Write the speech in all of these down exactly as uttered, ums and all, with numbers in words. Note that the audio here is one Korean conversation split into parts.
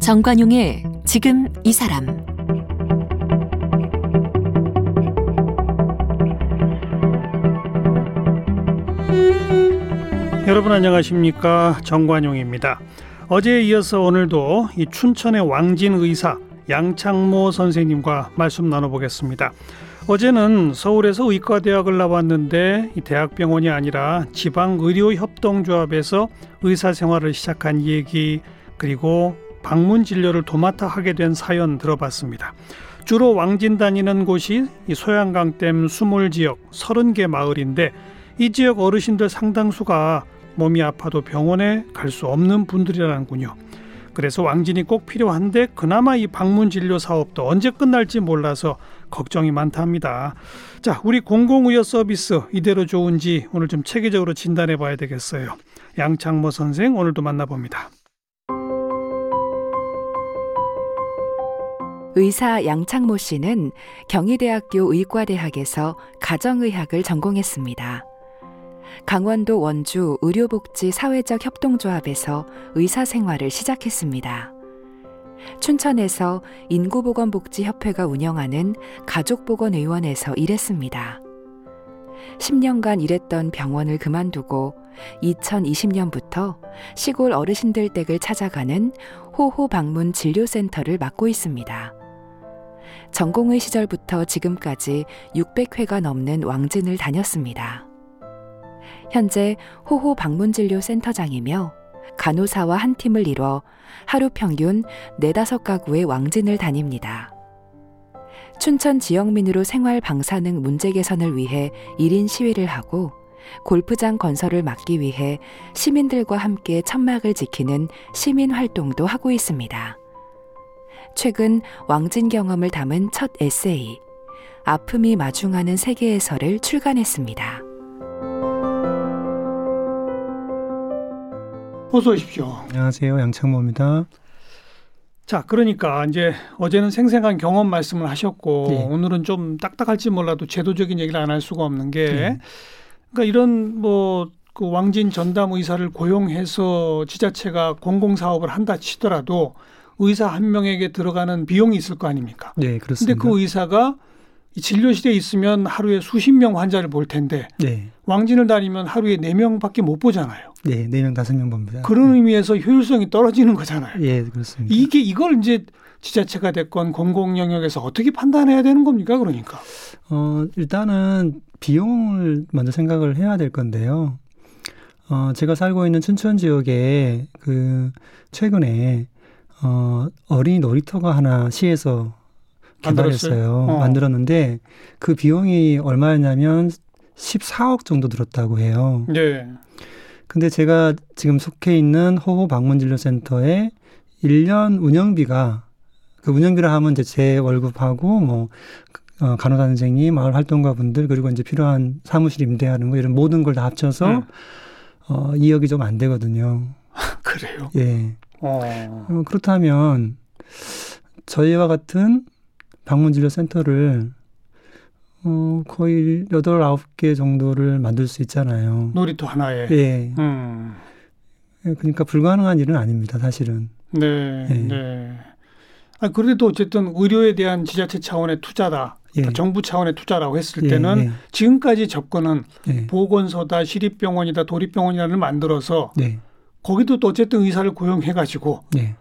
정관용의 지금 이 사람. 여러분 안녕하십니까? 정관용입니다. 어제에 이어서 오늘도 이 춘천의 왕진 의사 양창모 선생님과 말씀 나눠보겠습니다. 어제는 서울에서 의과대학을 나왔는데 이 대학병원이 아니라 지방의료협동조합에서 의사생활을 시작한 얘기, 그리고 방문 진료를 도맡아 하게 된 사연 들어봤습니다. 주로 왕진 다니는 곳이 이 소양강댐 수몰지역 서른 개 마을인데, 이 지역 어르신들 상당수가 몸이 아파도 병원에 갈 수 없는 분들이라는군요. 그래서 왕진이 꼭 필요한데 그나마 이 방문 진료 사업도 언제 끝날지 몰라서 걱정이 많답니다. 자, 우리 공공의료 서비스 이대로 좋은지 오늘 좀 체계적으로 진단해 봐야 되겠어요. 양창모 선생 오늘도 만나봅니다. 의사 양창모 씨는 경희대학교 의과대학에서 가정의학을 전공했습니다. 강원도 원주 의료복지 사회적 협동조합에서 의사 생활을 시작했습니다. 춘천에서 인구보건복지협회가 운영하는 가족보건의원에서 일했습니다. 십 년간 일했던 병원을 그만두고 이천이십 년부터 시골 어르신들 댁을 찾아가는 호호방문 진료센터를 맡고 있습니다. 전공의 시절부터 지금까지 육백 회가 넘는 왕진을 다녔습니다. 현재 호호방문진료센터장이며 간호사와 한 팀을 이뤄 하루 평균 네다섯 가구의 왕진을 다닙니다. 춘천 지역민으로 생활 방사능 문제 개선을 위해 일 인 시위를 하고, 골프장 건설을 막기 위해 시민들과 함께 천막을 지키는 시민활동도 하고 있습니다. 최근 왕진 경험을 담은 첫 에세이, 아픔이 마중하는 세계에서를 출간했습니다. 어서 오십시오. 안녕하세요. 양창모입니다. 자, 그러니까 이제 어제는 생생한 경험 말씀을 하셨고, 네. 오늘은 좀 딱딱할지 몰라도 제도적인 얘기를 안 할 수가 없는 게, 네. 그러니까 이런 뭐 그 왕진 전담 의사를 고용해서 지자체가 공공사업을 한다 치더라도 의사 한 명에게 들어가는 비용이 있을 거 아닙니까? 네, 그렇습니다. 근데 그 의사가 이 진료실에 있으면 하루에 수십 명 환자를 볼 텐데, 네. 왕진을 다니면 하루에 네 명밖에 못 보잖아요. 네, 네 명, 다섯 명 봅니다. 그런 네. 의미에서 효율성이 떨어지는 거잖아요. 예, 네, 그렇습니다. 이게 이걸 이제 지자체가 됐건 공공 영역에서 어떻게 판단해야 되는 겁니까, 그러니까? 어, 일단은 비용을 먼저 생각을 해야 될 건데요. 어, 제가 살고 있는 춘천 지역에 그 최근에 어, 어린이 놀이터가 하나 시에서 개발했어요. 어. 만들었는데 그 비용이 얼마였냐면 십사억 정도 들었다고 해요. 네. 근데 제가 지금 속해 있는 호호 방문진료센터의 일 년 운영비가, 그 운영비라 하면 이제 제 월급하고 뭐 어, 간호사 선생님, 마을 활동가 분들, 그리고 이제 필요한 사무실 임대하는 거, 이런 모든 걸 다 합쳐서 네. 어, 이억이 좀 안 되거든요. 그래요? 예. 어. 어, 그렇다면 저희와 같은 방문진료센터를 어, 거의 여덟, 아홉 개 정도를 만들 수 있잖아요. 놀이터 하나에. 예. 음. 그러니까 불가능한 일은 아닙니다, 사실은. 네. 예. 네. 아, 그래도 어쨌든 의료에 대한 지자체 차원의 투자다. 예. 그러니까 정부 차원의 투자라고 했을 때는 예. 예. 지금까지 접근은 예. 보건소다, 시립병원이다, 도립병원이라는 만들어서 예. 거기도 또 어쨌든 의사를 고용해가지고 예.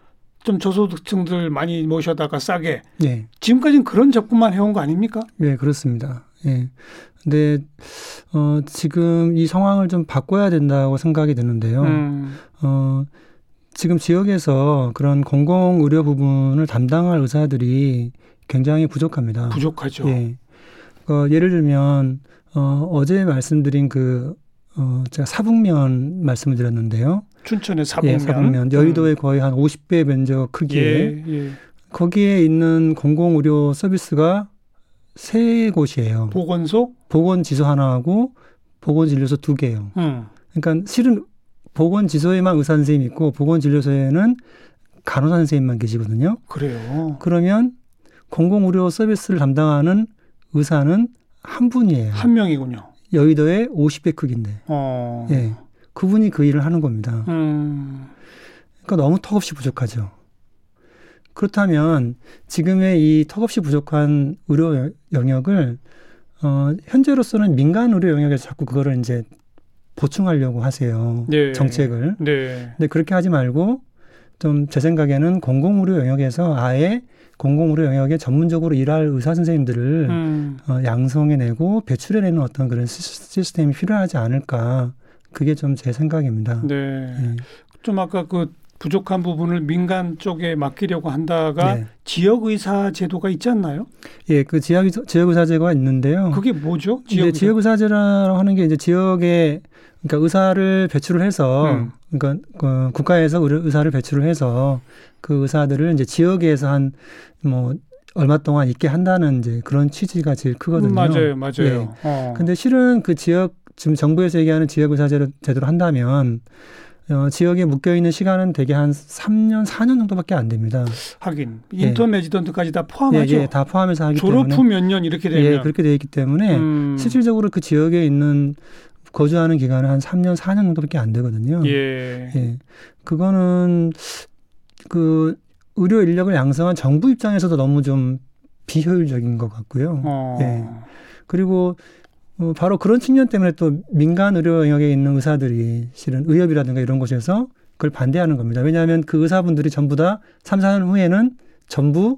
좀 저소득층들 많이 모셔다가 싸게. 예. 지금까지는 그런 접근만 해온 거 아닙니까? 네, 예, 그렇습니다. 예. 근데, 어, 지금 이 상황을 좀 바꿔야 된다고 생각이 드는데요. 음. 어, 지금 지역에서 그런 공공의료 부분을 담당할 의사들이 굉장히 부족합니다. 부족하죠. 예. 어, 예를 들면, 어, 어제 말씀드린 그, 어, 제가 사북면 말씀을 드렸는데요. 춘천의 사북면. 예, 사북면. 여의도의 음. 거의 한 오십 배 면적 크기에. 예, 예. 거기에 있는 공공의료 서비스가 세 곳이에요. 보건소? 보건지소 하나하고 보건진료소 두 개예요. 음. 그러니까 실은 보건지소에만 의사 선생님이 있고 보건진료소에는 간호사 선생님만 계시거든요. 그래요. 그러면 공공의료 서비스를 담당하는 의사는 한 분이에요. 한 명이군요. 여의도의 오십 배 크기인데. 어. 예. 그분이 그 일을 하는 겁니다. 음. 그러니까 너무 턱없이 부족하죠. 그렇다면 지금의 이 턱없이 부족한 의료 영역을 어, 현재로서는 민간 의료 영역에서 자꾸 그거를 이제 보충하려고 하세요. 네. 정책을. 네. 근데 그렇게 하지 말고 좀 제 생각에는 공공의료 영역에서 아예 공공의료 영역에 전문적으로 일할 의사 선생님들을 음. 어, 양성해내고 배출해내는 어떤 그런 시스템이 필요하지 않을까. 그게 좀 제 생각입니다. 네. 네. 좀 아까 그 부족한 부분을 민간 쪽에 맡기려고 한다가 네. 지역의사 제도가 있지 않나요? 예, 그 지역 지역의사 제도가 있는데요. 그게 뭐죠? 지역의사? 지역의사 제도라고 하는 게 이제 지역에 그러니까 의사를 배출을 해서 음. 그러니까 그 국가에서 의사를 배출을 해서 그 의사들을 이제 지역에서 한 뭐 얼마 동안 있게 한다는 이제 그런 취지가 제일 크거든요. 음, 맞아요, 맞아요. 예. 어. 근데 실은 그 지역 지금 정부에서 얘기하는 지역의사 제도를 한다면. 어, 지역에 묶여있는 시간은 대개 한 삼 년, 사 년 정도밖에 안 됩니다. 하긴. 인턴 레지던트까지 예. 다 포함하죠? 예, 예, 다 포함해서 하기 졸업 때문에. 졸업 후 몇 년 이렇게 되면. 예, 그렇게 되어 있기 때문에 음. 실질적으로 그 지역에 있는 거주하는 기간은 한 삼 년, 사 년 정도밖에 안 되거든요. 예. 예. 그거는 그 의료 인력을 양성한 정부 입장에서도 너무 좀 비효율적인 것 같고요. 어. 예. 그리고 바로 그런 측면 때문에 또 민간 의료 영역에 있는 의사들이 실은 의협이라든가 이런 곳에서 그걸 반대하는 겁니다. 왜냐하면 그 의사분들이 전부 다 삼, 사 년 후에는 전부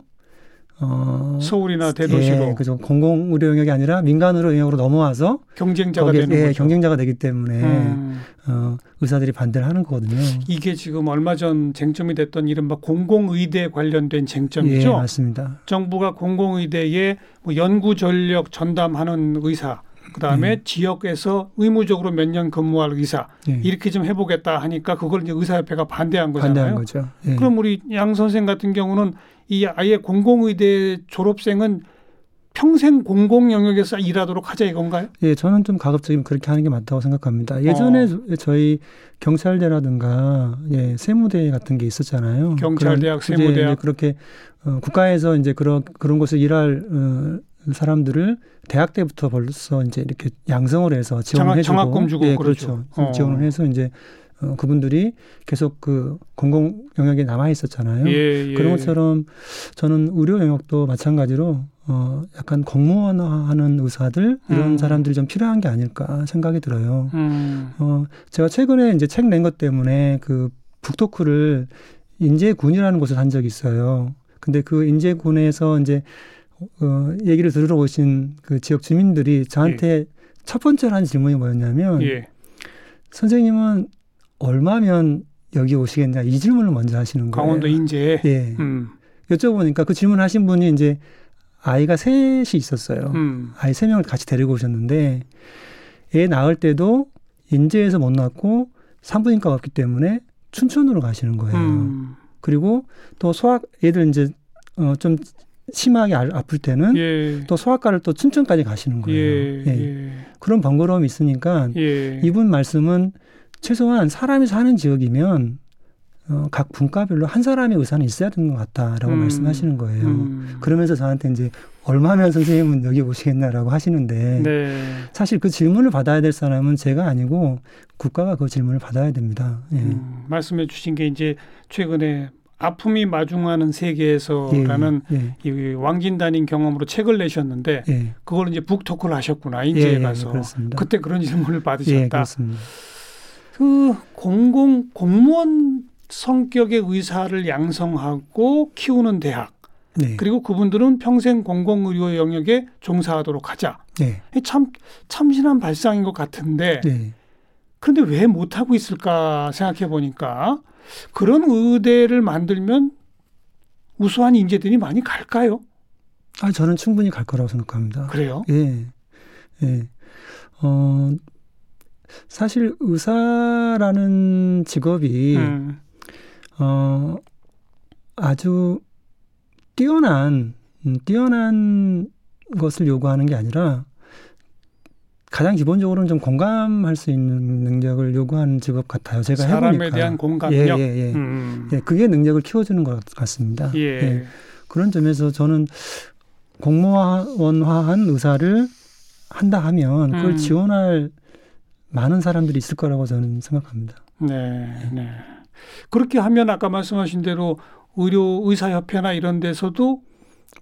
어 서울이나 대도시로 예, 그죠. 공공 의료 영역이 아니라 민간 의료 영역으로 넘어와서 경쟁자가 거기에, 되는 예, 거죠. 경쟁자가 되기 때문에 음. 어, 의사들이 반대를 하는 거거든요. 이게 지금 얼마 전 쟁점이 됐던 이른바 공공의대 관련된 쟁점이죠. 예, 맞습니다. 정부가 공공의대에 뭐 연구 전력 전담하는 의사 그다음에 네. 지역에서 의무적으로 몇 년 근무할 의사 네. 이렇게 좀 해보겠다 하니까 그걸 이제 의사협회가 반대한 거잖아요. 반대한 거죠. 네. 그럼 우리 양 선생 같은 경우는 이 아예 공공의대 졸업생은 평생 공공 영역에서 일하도록 하자 이건가요? 예, 저는 좀 가급적이면 그렇게 하는 게 맞다고 생각합니다. 예전에 어. 저희 경찰대라든가 예, 세무대 같은 게 있었잖아요. 경찰대학, 세무대학 그렇게 어, 국가에서 이제 그런 그런 곳에서 일할 어, 사람들을 대학 때부터 벌써 이제 이렇게 양성을 해서 지원을 해주고, 장학금 주고 예, 그렇죠. 어. 지원을 해서 이제 어, 그분들이 계속 그 공공 영역에 남아 있었잖아요. 예, 예. 그런 것처럼 저는 의료 영역도 마찬가지로 어, 약간 공무원화하는 의사들 이런 음. 사람들이 좀 필요한 게 아닐까 생각이 들어요. 음. 어, 제가 최근에 이제 책 낸 것 때문에 그 북토크를 인제군이라는 곳을 한 적이 있어요. 근데 그 인제군에서 이제 어, 얘기를 들으러 오신 그 지역 주민들이 저한테 예. 첫 번째로 한 질문이 뭐였냐면 예. 선생님은 얼마면 여기 오시겠냐 이 질문을 먼저 하시는 거예요. 강원도 인제. 예. 음. 여쭤보니까 그 질문 하신 분이 이제 아이가 셋이 있었어요. 음. 아이 세 명을 같이 데리고 오셨는데 애 낳을 때도 인제에서 못 낳고 산부인과가 없기 때문에 춘천으로 가시는 거예요. 음. 그리고 또 소아 애들 이제 어, 좀 심하게 아플 때는 예. 또 소아과를 또 춘천까지 가시는 거예요. 예. 예. 예. 그런 번거로움이 있으니까 예. 이분 말씀은 최소한 사람이 사는 지역이면 어, 각 분과별로 한 사람의 의사는 있어야 되는 것 같다라고 음. 말씀하시는 거예요. 음. 그러면서 저한테 이제 얼마면 선생님은 여기 오시겠나라고 하시는데 네. 사실 그 질문을 받아야 될 사람은 제가 아니고 국가가 그 질문을 받아야 됩니다. 예. 음, 말씀해 주신 게 이제 최근에 아픔이 마중하는 세계에서라는 예, 예. 이 왕진단인 경험으로 책을 내셨는데 예. 그걸 이제 북토크를 하셨구나 인제에 예, 가서 예, 그렇습니다. 그때 그런 질문을 받으셨다. 예, 그렇습니다. 그 공공 공무원 성격의 의사를 양성하고 키우는 대학 예. 그리고 그분들은 평생 공공의료 영역에 종사하도록 하자. 예. 참 참신한 발상인 것 같은데 예. 그런데 왜 못하고 있을까 생각해 보니까. 그런 의대를 만들면 우수한 인재들이 많이 갈까요? 아, 저는 충분히 갈 거라고 생각합니다. 그래요? 예, 예. 어, 사실 의사라는 직업이 음. 어, 아주 뛰어난 음, 뛰어난 것을 요구하는 게 아니라 가장 기본적으로는 좀 공감할 수 있는 능력을 요구하는 직업 같아요. 제가 사람에 해보니까. 사람에 대한 공감력. 예, 예, 예. 음. 예, 그게 능력을 키워주는 것 같습니다. 예. 예. 그런 점에서 저는 공무원화한 의사를 한다 하면 그걸 음. 지원할 많은 사람들이 있을 거라고 저는 생각합니다. 네, 네. 그렇게 하면 아까 말씀하신 대로 의료 의사협회나 이런 데서도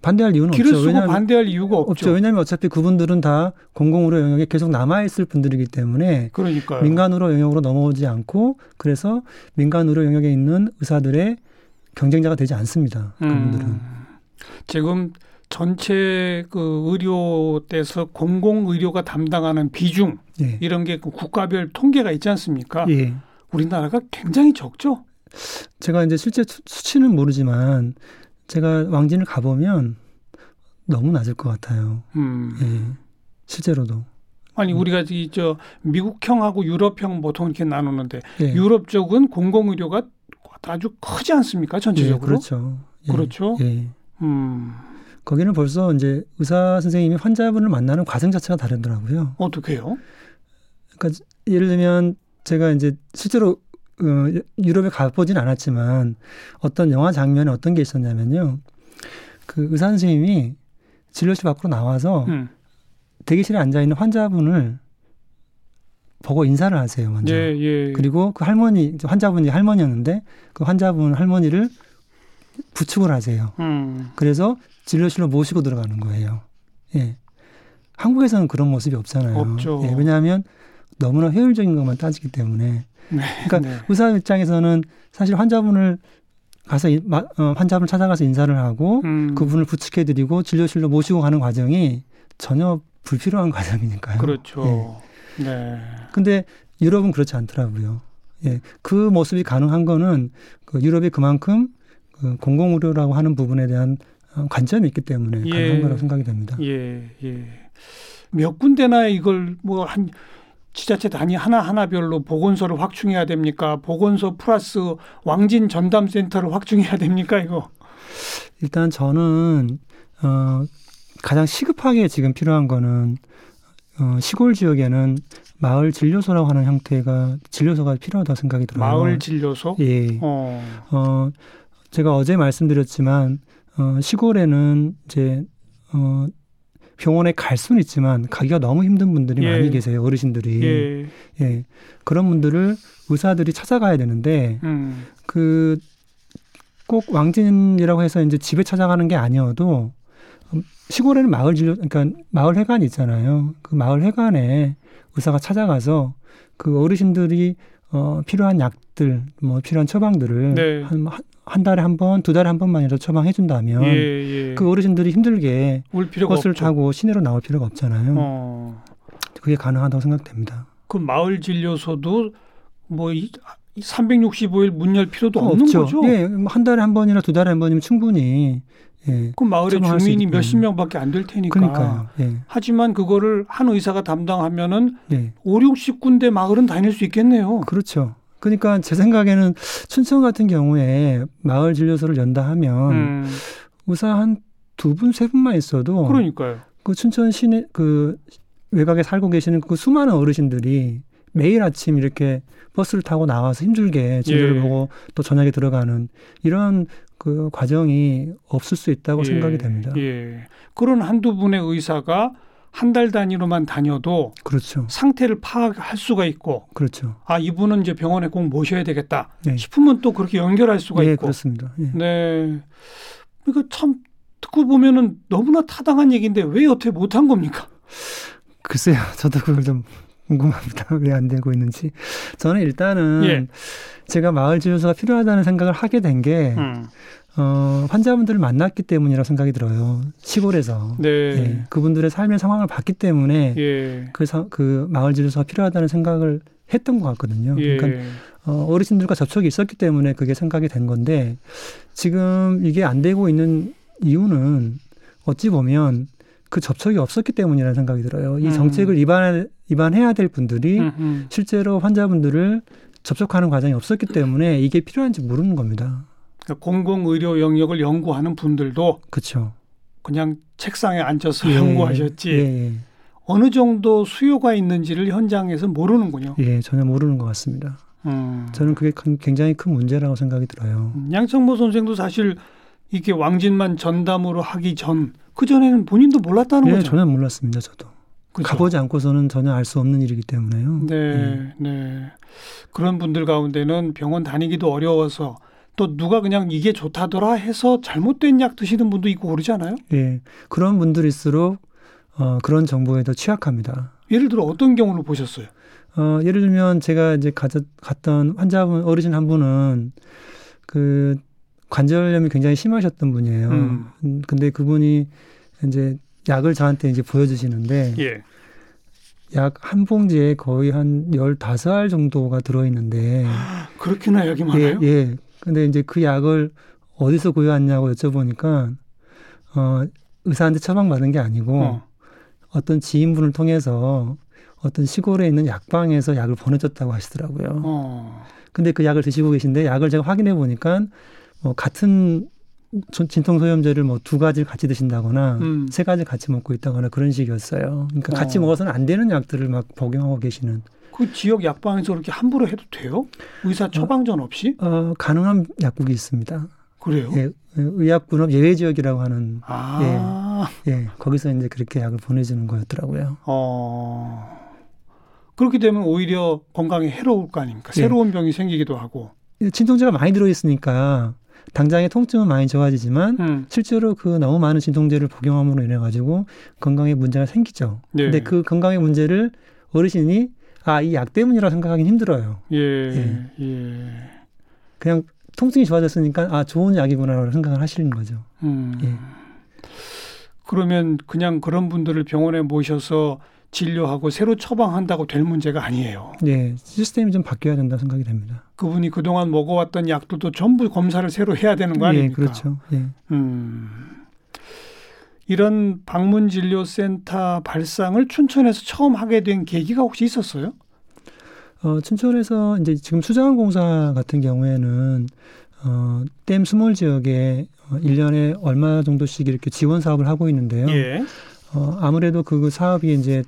반대할 이유는 길을 없죠. 길을 쓰고 반대할 이유가 없죠. 없죠. 왜냐하면 어차피 그분들은 다 공공의료 영역에 계속 남아있을 분들이기 때문에 그러니까요. 민간의료 영역으로 넘어오지 않고 그래서 민간의료 영역에 있는 의사들의 경쟁자가 되지 않습니다. 그분들은. 음. 지금 전체 그 의료대에서 공공의료가 담당하는 비중 예. 이런 게 그 국가별 통계가 있지 않습니까? 예. 우리나라가 굉장히 적죠? 제가 이제 실제 수치는 모르지만 제가 왕진을 가보면 너무 낮을 것 같아요. 음. 예. 실제로도. 아니, 우리가 이 저 미국형하고 유럽형 보통 이렇게 나누는데 예. 유럽 쪽은 공공의료가 아주 크지 않습니까? 전체적으로. 예, 그렇죠. 예. 그렇죠. 예. 음. 거기는 벌써 이제 의사 선생님이 환자분을 만나는 과정 자체가 다르더라고요. 어떻게요? 그러니까 예를 들면 제가 이제 실제로 어, 유럽에 가보진 않았지만 어떤 영화 장면에 어떤 게 있었냐면요. 그 의사 선생님이 진료실 밖으로 나와서 음. 대기실에 앉아있는 환자분을 보고 인사를 하세요. 먼저. 예, 예. 그리고 그 할머니, 환자분이 할머니였는데 그 환자분 할머니를 부축을 하세요. 음. 그래서 진료실로 모시고 들어가는 거예요. 예. 한국에서는 그런 모습이 없잖아요. 없죠. 예, 왜냐하면 너무나 효율적인 것만 따지기 때문에. 네, 그러니까 네. 의사 입장에서는 사실 환자분을 가서 이, 마, 어, 환자분을 찾아가서 인사를 하고 음. 그분을 부축해드리고 진료실로 모시고 가는 과정이 전혀 불필요한 과정이니까요. 그렇죠. 예. 네. 근데 유럽은 그렇지 않더라고요. 예. 그 모습이 가능한 거는 그 유럽이 그만큼 그 공공의료라고 하는 부분에 대한 관점이 있기 때문에 예. 가능한 거라고 생각이 됩니다. 예, 예. 몇 군데나 이걸 뭐 한 지자체 단위 하나하나별로 보건소를 확충해야 됩니까? 보건소 플러스 왕진 전담센터를 확충해야 됩니까? 이거 일단 저는 어, 가장 시급하게 지금 필요한 거는 어, 시골 지역에는 마을 진료소라고 하는 형태가 진료소가 필요하다고 생각이 들어요. 마을 진료소? 예. 어. 어, 제가 어제 말씀드렸지만 어, 시골에는 이제 어, 병원에 갈 수는 있지만 가기가 너무 힘든 분들이 예. 많이 계세요. 어르신들이. 예. 예. 그런 분들을 의사들이 찾아가야 되는데 음. 그 꼭 왕진이라고 해서 이제 집에 찾아가는 게 아니어도 시골에는 마을 진료 그러니까 마을 회관이 있잖아요. 그 마을 회관에 의사가 찾아가서 그 어르신들이 어, 필요한 약들, 뭐 필요한 처방들을 네. 한, 한 달에 한 번, 두 달에 한 번만이라도 처방해 준다면 예, 예. 그 어르신들이 힘들게 버스를 타고 시내로 나올 필요가 없잖아요. 어. 그게 가능하다고 생각됩니다. 그 마을 진료소도 뭐 이, 삼백육십오 일 문 열 필요도 없는 없죠. 거죠? 네, 한 달에 한 번이나 두 달에 한 번이면 충분히. 예, 그 마을의 주민이 몇십 명밖에 안 될 테니까. 그러니까요. 예. 하지만 그거를 한 의사가 담당하면은 예. 오륙십 군데 마을은 다닐 수 있겠네요. 그렇죠. 그러니까 제 생각에는 춘천 같은 경우에 마을 진료소를 연다 하면 음. 의사 한 두 분, 세 분만 있어도 그러니까요. 그 춘천 시내 그 외곽에 살고 계시는 그 수많은 어르신들이 매일 아침 이렇게 버스를 타고 나와서 힘들게 진료를 예. 보고 또 저녁에 들어가는 이런 그 과정이 없을 수 있다고 예. 생각이 됩니다. 예. 그런 한두 분의 의사가 한 달 단위로만 다녀도 그렇죠. 상태를 파악할 수가 있고 그렇죠. 아, 이분은 이제 병원에 꼭 모셔야 되겠다 예. 싶으면 또 그렇게 연결할 수가 예, 있고. 그렇습니다. 예. 네. 그러니까 참 듣고 보면은 너무나 타당한 얘기인데 왜 어떻게 못한 겁니까? 글쎄요. 저도 그걸 좀 궁금합니다. 왜 안 되고 있는지. 저는 일단은 예. 제가 마을 진료소가 필요하다는 생각을 하게 된 게 음. 어, 환자분들을 만났기 때문이라고 생각이 들어요. 시골에서. 네. 예. 그분들의 삶의 상황을 봤기 때문에 예. 그, 사, 그 마을 진료소가 필요하다는 생각을 했던 것 같거든요. 예. 그러니까 어, 어르신들과 접촉이 있었기 때문에 그게 생각이 된 건데 지금 이게 안 되고 있는 이유는 어찌 보면 그 접촉이 없었기 때문이라는 생각이 들어요. 이 정책을 입안, 입안해야 될 분들이 음음. 실제로 환자분들을 접촉하는 과정이 없었기 때문에 이게 필요한지 모르는 겁니다. 그러니까 공공의료 영역을 연구하는 분들도 그쵸. 그냥 책상에 앉아서 예, 연구하셨지 예. 어느 정도 수요가 있는지를 현장에서 모르는군요. 예, 전혀 모르는 것 같습니다. 음. 저는 그게 굉장히 큰 문제라고 생각이 들어요. 양창모 선생도 사실 이렇게 왕진만 전담으로 하기 전 그전에는 본인도 몰랐다는 네, 거죠? 네. 전혀 몰랐습니다. 저도. 그렇죠? 가보지 않고서는 전혀 알 수 없는 일이기 때문에요. 네, 네. 네. 그런 분들 가운데는 병원 다니기도 어려워서 또 누가 그냥 이게 좋다더라 해서 잘못된 약 드시는 분도 있고 그러잖아요. 네. 그런 분들일수록 어, 그런 정보에 더 취약합니다. 예를 들어 어떤 경우를 보셨어요? 어, 예를 들면 제가 이제 가졌, 갔던 환자분, 어르신 한 분은 그 관절염이 굉장히 심하셨던 분이에요. 음. 근데 그분이 이제 약을 저한테 이제 보여주시는데 예. 약 한 봉지에 거의 한 열다섯 알 정도가 들어있는데 그렇게나 약이 많아요? 예, 예. 근데 이제 그 약을 어디서 구해왔냐고 여쭤보니까 어, 의사한테 처방받은 게 아니고 어. 어떤 지인분을 통해서 어떤 시골에 있는 약방에서 약을 보내줬다고 하시더라고요. 어. 근데 그 약을 드시고 계신데 약을 제가 확인해 보니까 뭐 같은 진통소염제를 뭐 두 가지를 같이 드신다거나 음. 세 가지 같이 먹고 있다거나 그런 식이었어요. 그러니까 어. 같이 먹어서는 안 되는 약들을 막 복용하고 계시는. 그 지역 약방에서 그렇게 함부로 해도 돼요? 의사 처방전 없이? 어, 어, 가능한 약국이 있습니다. 그래요? 예, 의약분업 예외지역이라고 하는. 아. 예, 예, 거기서 이제 그렇게 약을 보내주는 거였더라고요. 어. 그렇게 되면 오히려 건강에 해로울 거 아닙니까? 예. 새로운 병이 생기기도 하고. 진통제가 많이 들어있으니까 당장의 통증은 많이 좋아지지만 음. 실제로 그 너무 많은 진통제를 복용함으로 인해 가지고 건강에 문제가 생기죠. 예. 근데 그 건강의 문제를 어르신이 아, 이 약 때문이라고 생각하긴 힘들어요. 예. 예. 예. 그냥 통증이 좋아졌으니까 아, 좋은 약이구나라고 생각을 하시는 거죠. 음. 예. 그러면 그냥 그런 분들을 병원에 모셔서 진료하고 새로 처방한다고 될 문제가 아니에요. 네. 시스템이 좀 바뀌어야 된다고 생각이 됩니다. 그분이 그동안 먹어왔던 약들도 전부 검사를 새로 해야 되는 거 아닙니까? 네. 그렇죠. 네. 음, 이런 방문진료센터 발상을 춘천에서 처음 하게 된 계기가 혹시 있었어요? 어, 춘천에서 이제 지금 수자원공사 같은 경우에는 어, 댐 수몰 지역에 일 년에 얼마 정도씩 이렇게 지원 사업을 하고 있는데요. 예. 어, 아무래도 그 사업이 이제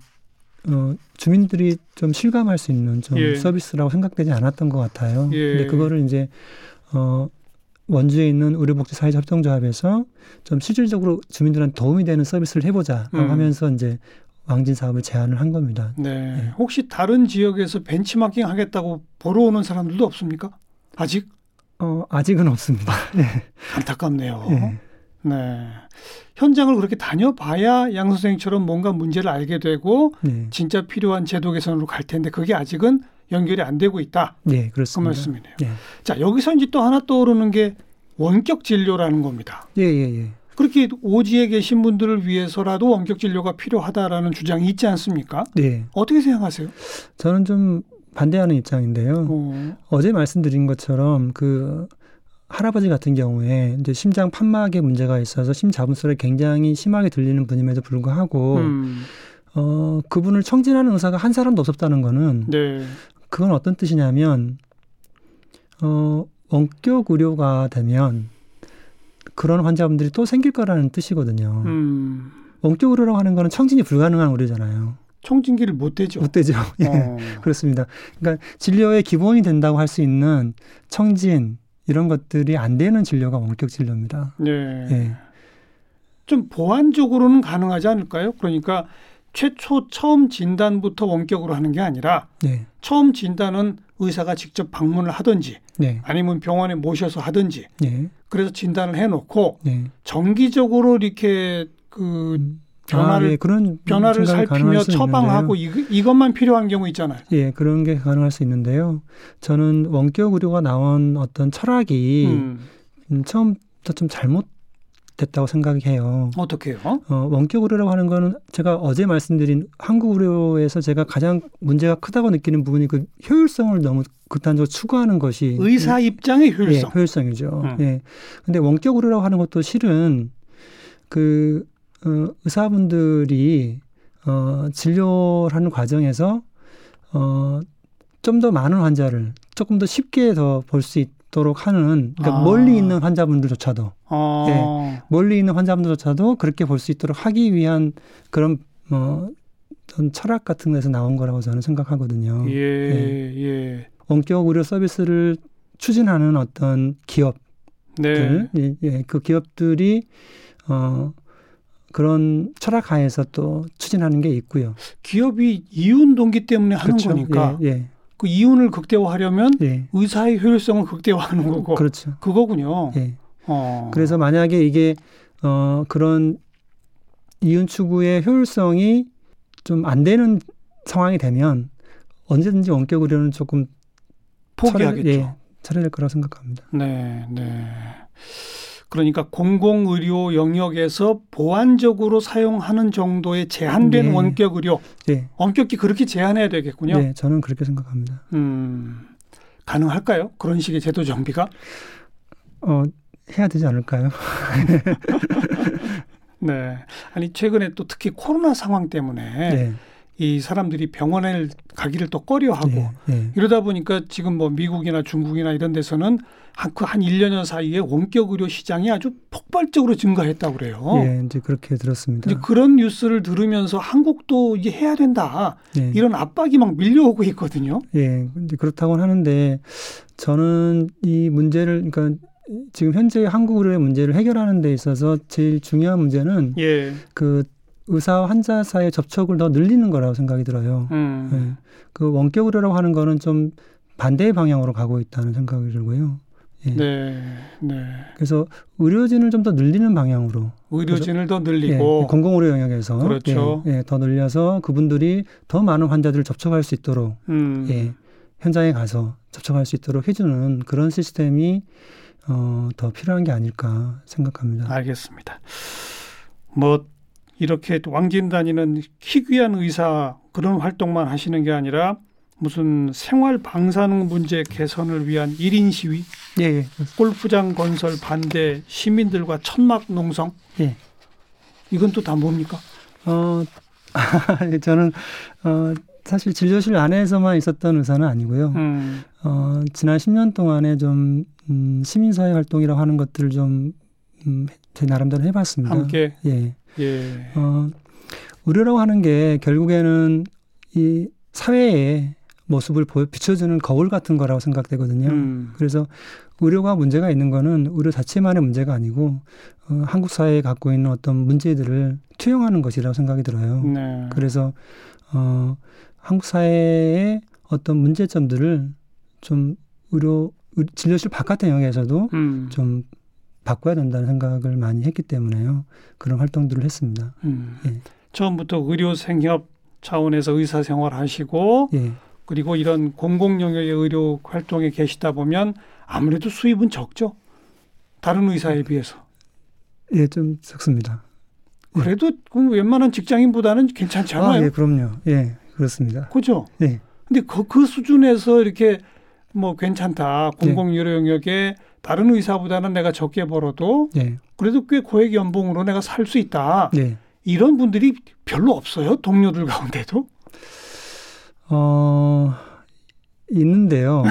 어, 주민들이 좀 실감할 수 있는 좀 예. 서비스라고 생각되지 않았던 것 같아요. 예. 근데 그거를 이제 어, 원주에 있는 의료복지사회협동조합에서 좀 실질적으로 주민들한테 도움이 되는 서비스를 해보자라고 음. 하면서 이제 왕진 사업을 제안을 한 겁니다. 네. 네. 혹시 다른 지역에서 벤치마킹 하겠다고 보러 오는 사람들도 없습니까? 아직? 어, 아직은 없습니다. 네. 안타깝네요. 네. 네. 현장을 그렇게 다녀봐야 양 선생님처럼 뭔가 문제를 알게 되고 네. 진짜 필요한 제도 개선으로 갈 텐데 그게 아직은 연결이 안 되고 있다. 네, 그렇습니다. 그 말씀이네요. 네. 자, 여기서 이제 또 하나 떠오르는 게 원격 진료라는 겁니다. 예, 예, 예. 그렇게 오지에 계신 분들을 위해서라도 원격 진료가 필요하다라는 주장이 있지 않습니까? 네. 어떻게 생각하세요? 저는 좀 반대하는 입장인데요. 어. 어제 말씀드린 것처럼 그 할아버지 같은 경우에 이제 심장 판막에 문제가 있어서 심잡음 소리가 굉장히 심하게 들리는 분임에도 불구하고 음. 어, 그분을 청진하는 의사가 한 사람도 없었다는 거는 네. 그건 어떤 뜻이냐면 어, 원격 의료가 되면 그런 환자분들이 또 생길 거라는 뜻이거든요. 음. 원격 의료라고 하는 거는 청진이 불가능한 의료잖아요. 청진기를 못 대죠. 못 대죠. 예, 어. 그렇습니다. 그러니까 진료의 기본이 된다고 할 수 있는 청진 이런 것들이 안 되는 진료가 원격 진료입니다. 네. 예. 좀 보완적으로는 가능하지 않을까요? 그러니까 최초 처음 진단부터 원격으로 하는 게 아니라 네. 처음 진단은 의사가 직접 방문을 하든지 네. 아니면 병원에 모셔서 하든지 네. 그래서 진단을 해놓고 네. 정기적으로 이렇게 그 음. 변화를, 아, 네. 그런 변화를 살피며 처방하고 이, 이것만 필요한 경우 있잖아요. 예, 그런 게 가능할 수 있는데요. 저는 원격 의료가 나온 어떤 철학이 음. 음, 처음부터 좀 잘못됐다고 생각해요. 어떻게요? 어, 원격 의료라고 하는 거는 제가 어제 말씀드린 한국 의료에서 제가 가장 문제가 크다고 느끼는 부분이 그 효율성을 너무 극단적으로 추구하는 것이 의사 입장의 효율성. 예, 효율성이죠. 음. 예. 근데 원격 의료라고 하는 것도 실은 그 어, 의사분들이 어, 진료하는 과정에서 어, 좀 더 많은 환자를 조금 더 쉽게 더 볼 수 있도록 하는 그러니까 아. 멀리 있는 환자분들조차도 아. 예, 멀리 있는 환자분들조차도 그렇게 볼 수 있도록 하기 위한 그런 어, 철학 같은 데서 나온 거라고 저는 생각하거든요. 예, 예. 예. 원격 의료 서비스를 추진하는 어떤 기업 네. 예, 예, 그 기업들이 어, 그런 철학 하에서 또 추진하는 게 있고요. 기업이 이윤 동기 때문에 하는 그렇죠. 거니까 예, 예. 그 이윤을 극대화하려면 예. 의사의 효율성을 극대화하는 거고 그렇죠. 그거군요. 예. 어. 그래서 만약에 이게 어, 그런 이윤 추구의 효율성이 좀 안 되는 상황이 되면 언제든지 원격 의료는 조금 포기하겠죠. 철회, 예, 철회될 거라고 생각합니다. 네, 네. 그러니까 공공의료 영역에서 보완적으로 사용하는 정도의 제한된 네. 원격 의료. 네. 엄격히 그렇게 제한해야 되겠군요. 네, 저는 그렇게 생각합니다. 음, 가능할까요? 그런 식의 제도 정비가? 어, 해야 되지 않을까요? 네. 아니, 최근에 또 특히 코로나 상황 때문에 네. 이 사람들이 병원에 가기를 또 꺼려하고 네, 네. 이러다 보니까 지금 뭐 미국이나 중국이나 이런 데서는 한 그 한 일 년 여 사이에 원격 의료 시장이 아주 폭발적으로 증가했다고 그래요. 네, 이제 그렇게 들었습니다. 이제 그런 뉴스를 들으면서 한국도 이제 해야 된다 네. 이런 압박이 막 밀려오고 있거든요. 예, 네, 그렇다고 하는데 저는 이 문제를 그러니까 지금 현재 한국 의료의 문제를 해결하는 데 있어서 제일 중요한 문제는 예. 그 의사와 환자 사이의 접촉을 더 늘리는 거라고 생각이 들어요. 음. 예. 그 원격 의료라고 하는 거는 좀 반대의 방향으로 가고 있다는 생각이 들고요. 예. 네, 네. 그래서 의료진을 좀 더 늘리는 방향으로. 의료진을 그래서, 더 늘리고. 예. 공공의료 영역에서. 그렇죠. 예. 예. 더 늘려서 그분들이 더 많은 환자들을 접촉할 수 있도록 음. 예. 현장에 가서 접촉할 수 있도록 해주는 그런 시스템이 어, 더 필요한 게 아닐까 생각합니다. 알겠습니다. 뭐 이렇게 왕진 다니는 희귀한 의사 그런 활동만 하시는 게 아니라 무슨 생활 방사능 문제 개선을 위한 일 인 시위, 예, 예. 골프장 건설 반대, 시민들과 천막 농성, 예. 이건 또 다 뭡니까? 어, 저는 어, 사실 진료실 안에서만 있었던 의사는 아니고요. 음. 어, 지난 십 년 동안에 좀 음, 시민사회 활동이라고 하는 것들을 좀 음, 제 나름대로 해봤습니다. 함께. 예. 예. 어, 의료라고 하는 게 결국에는 이 사회의 모습을 보여, 비춰주는 거울 같은 거라고 생각되거든요. 음. 그래서 의료가 문제가 있는 거는 의료 자체만의 문제가 아니고 어, 한국 사회에 갖고 있는 어떤 문제들을 투영하는 것이라고 생각이 들어요. 네. 그래서 어, 한국 사회의 어떤 문제점들을 좀 의료 진료실 바깥의 영역에서도 음. 좀 바꿔야 된다는 생각을 많이 했기 때문에요. 그런 활동들을 했습니다. 음. 예. 처음부터 의료생협 차원에서 의사생활 하시고 예. 그리고 이런 공공영역의 의료 활동에 계시다 보면 아무래도 수입은 적죠? 다른 의사에 비해서. 예, 좀 적습니다. 그래도 예. 웬만한 직장인보다는 괜찮잖아요. 아, 예, 그럼요. 예, 그렇습니다. 그죠? 예. 근데 그, 그 수준에서 이렇게 뭐 괜찮다. 공공의료 영역에 다른 의사보다는 내가 적게 벌어도 네. 그래도 꽤 고액 연봉으로 내가 살 수 있다. 네. 이런 분들이 별로 없어요? 동료들 가운데도? 어, 있는데요.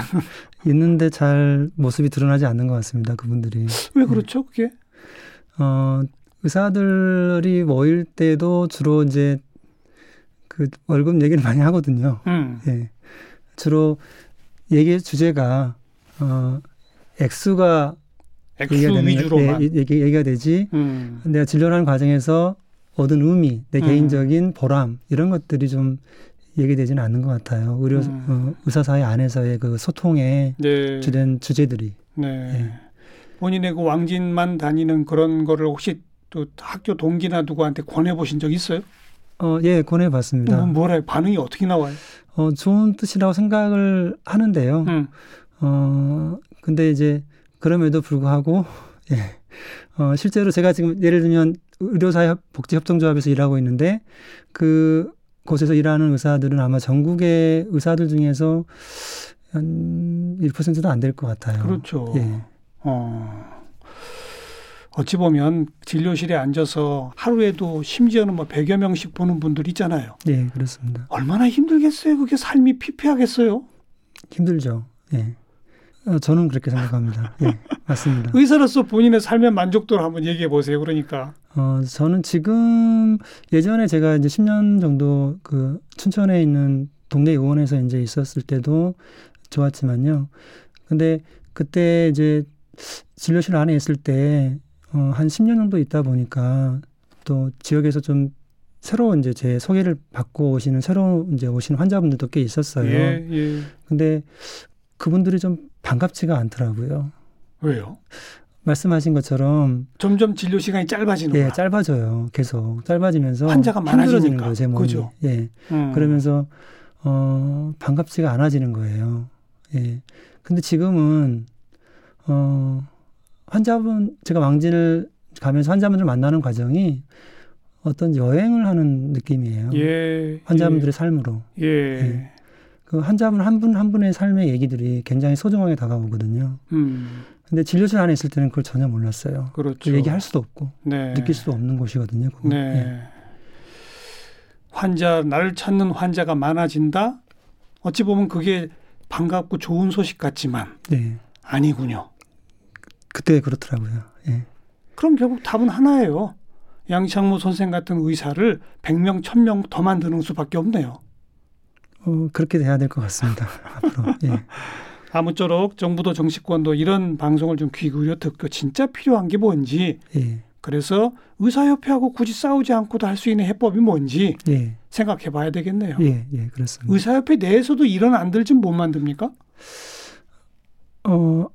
있는데 잘 모습이 드러나지 않는 것 같습니다. 그분들이. 왜 그렇죠? 네. 그게? 어, 의사들이 모일 때도 주로 이제 그 월급 얘기를 많이 하거든요. 음. 네. 주로 얘기의 주제가 어, 액수가 액수 얘기가 되는 위주로만. 예, 얘기, 얘기가 되지 음. 내가 진료하는 과정에서 얻은 의미, 내 음. 개인적인 보람 이런 것들이 좀 얘기되지는 않는 것 같아요. 의료 음. 어, 의사 사회 안에서의 그 소통의 네. 주된 주제들이. 네. 예. 본인의 그 왕진만 다니는 그런 거를 혹시 또 학교 동기나 누구한테 권해 보신 적 있어요? 어, 예, 권해봤습니다. 뭐라 반응이 어떻게 나와요? 어, 좋은 뜻이라고 생각을 하는데요. 음. 어, 근데 이제 그럼에도 불구하고, 예. 어, 실제로 제가 지금 예를 들면 의료사회복지협동조합에서 일하고 있는데 그 곳에서 일하는 의사들은 아마 전국의 의사들 중에서 한 일 퍼센트도 안 될 것 같아요. 그렇죠. 예. 어. 어찌 보면 진료실에 앉아서 하루에도 심지어는 뭐 백여 명씩 보는 분들 있잖아요. 예, 그렇습니다. 얼마나 힘들겠어요? 그게 삶이 피폐하겠어요? 힘들죠. 예. 저는 그렇게 생각합니다. 예, 맞습니다. 의사로서 본인의 삶의 만족도를 한번 얘기해 보세요. 그러니까. 어, 저는 지금 예전에 제가 이제 십 년 정도 그 춘천에 있는 동네 의원에서 이제 있었을 때도 좋았지만요. 근데 그때 이제 진료실 안에 있을 때 한 십 년 정도 있다 보니까 또 지역에서 좀 새로운 이제 제 소개를 받고 오시는 새로운 이제 오시는 환자분들도 꽤 있었어요. 예, 예. 근데 그분들이 좀 반갑지가 않더라고요. 왜요? 말씀하신 것처럼 점점 진료 시간이 짧아지는 거예요. 예, 짧아져요. 계속 짧아지면서 환자가 많아지는 거예요. 제 몸이. 그죠? 예. 음. 그러면서 어, 반갑지가 않아지는 거예요. 예. 근데 지금은 어, 환자분 제가 왕진을 가면서 환자분들 만나는 과정이 어떤 여행을 하는 느낌이에요. 예, 환자분들의 예. 삶으로. 예. 예. 그 환자분 한 분 한 분의 삶의 얘기들이 굉장히 소중하게 다가오거든요. 음. 근데 진료실 안에 있을 때는 그걸 전혀 몰랐어요. 그렇죠. 얘기할 수도 없고 네. 느낄 수도 없는 곳이거든요. 그거. 네. 예. 환자 나를 찾는 환자가 많아진다. 어찌 보면 그게 반갑고 좋은 소식 같지만 네. 아니군요. 그때 그렇더라고요. 예. 그럼 결국 답은 하나예요. 양창모 선생 같은 의사를 백 명, 천 명 더 만드는 수밖에 없네요. 어, 그렇게 돼야 될 것 같습니다. 앞으로. 예. 아무쪼록 정부도 정치권도 이런 방송을 좀 귀 기울여 듣고 진짜 필요한 게 뭔지 예. 그래서 의사협회하고 굳이 싸우지 않고도 할 수 있는 해법이 뭔지 예. 생각해 봐야 되겠네요. 예, 예, 그렇습니다. 의사협회 내에서도 이런 안들좀 못 만듭니까? 어,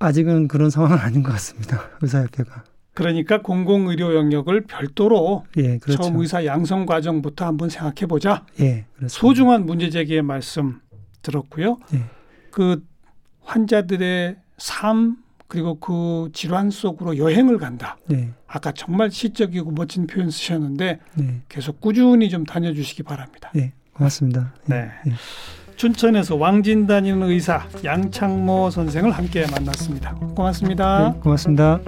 아직은 그런 상황은 아닌 것 같습니다. 의사협회가. 그러니까 공공의료 영역을 별도로 예, 그렇죠. 처음 의사 양성 과정부터 한번 생각해 보자. 예, 소중한 문제제기의 말씀 들었고요. 예. 그 환자들의 삶 그리고 그 질환 속으로 여행을 간다. 예. 아까 정말 시적이고 멋진 표현 쓰셨는데 예. 계속 꾸준히 좀 다녀주시기 바랍니다. 예, 고맙습니다. 예. 네. 예. 춘천에서 왕진 다니는 의사 양창모 선생을 함께 만났습니다. 고맙습니다. 예, 고맙습니다.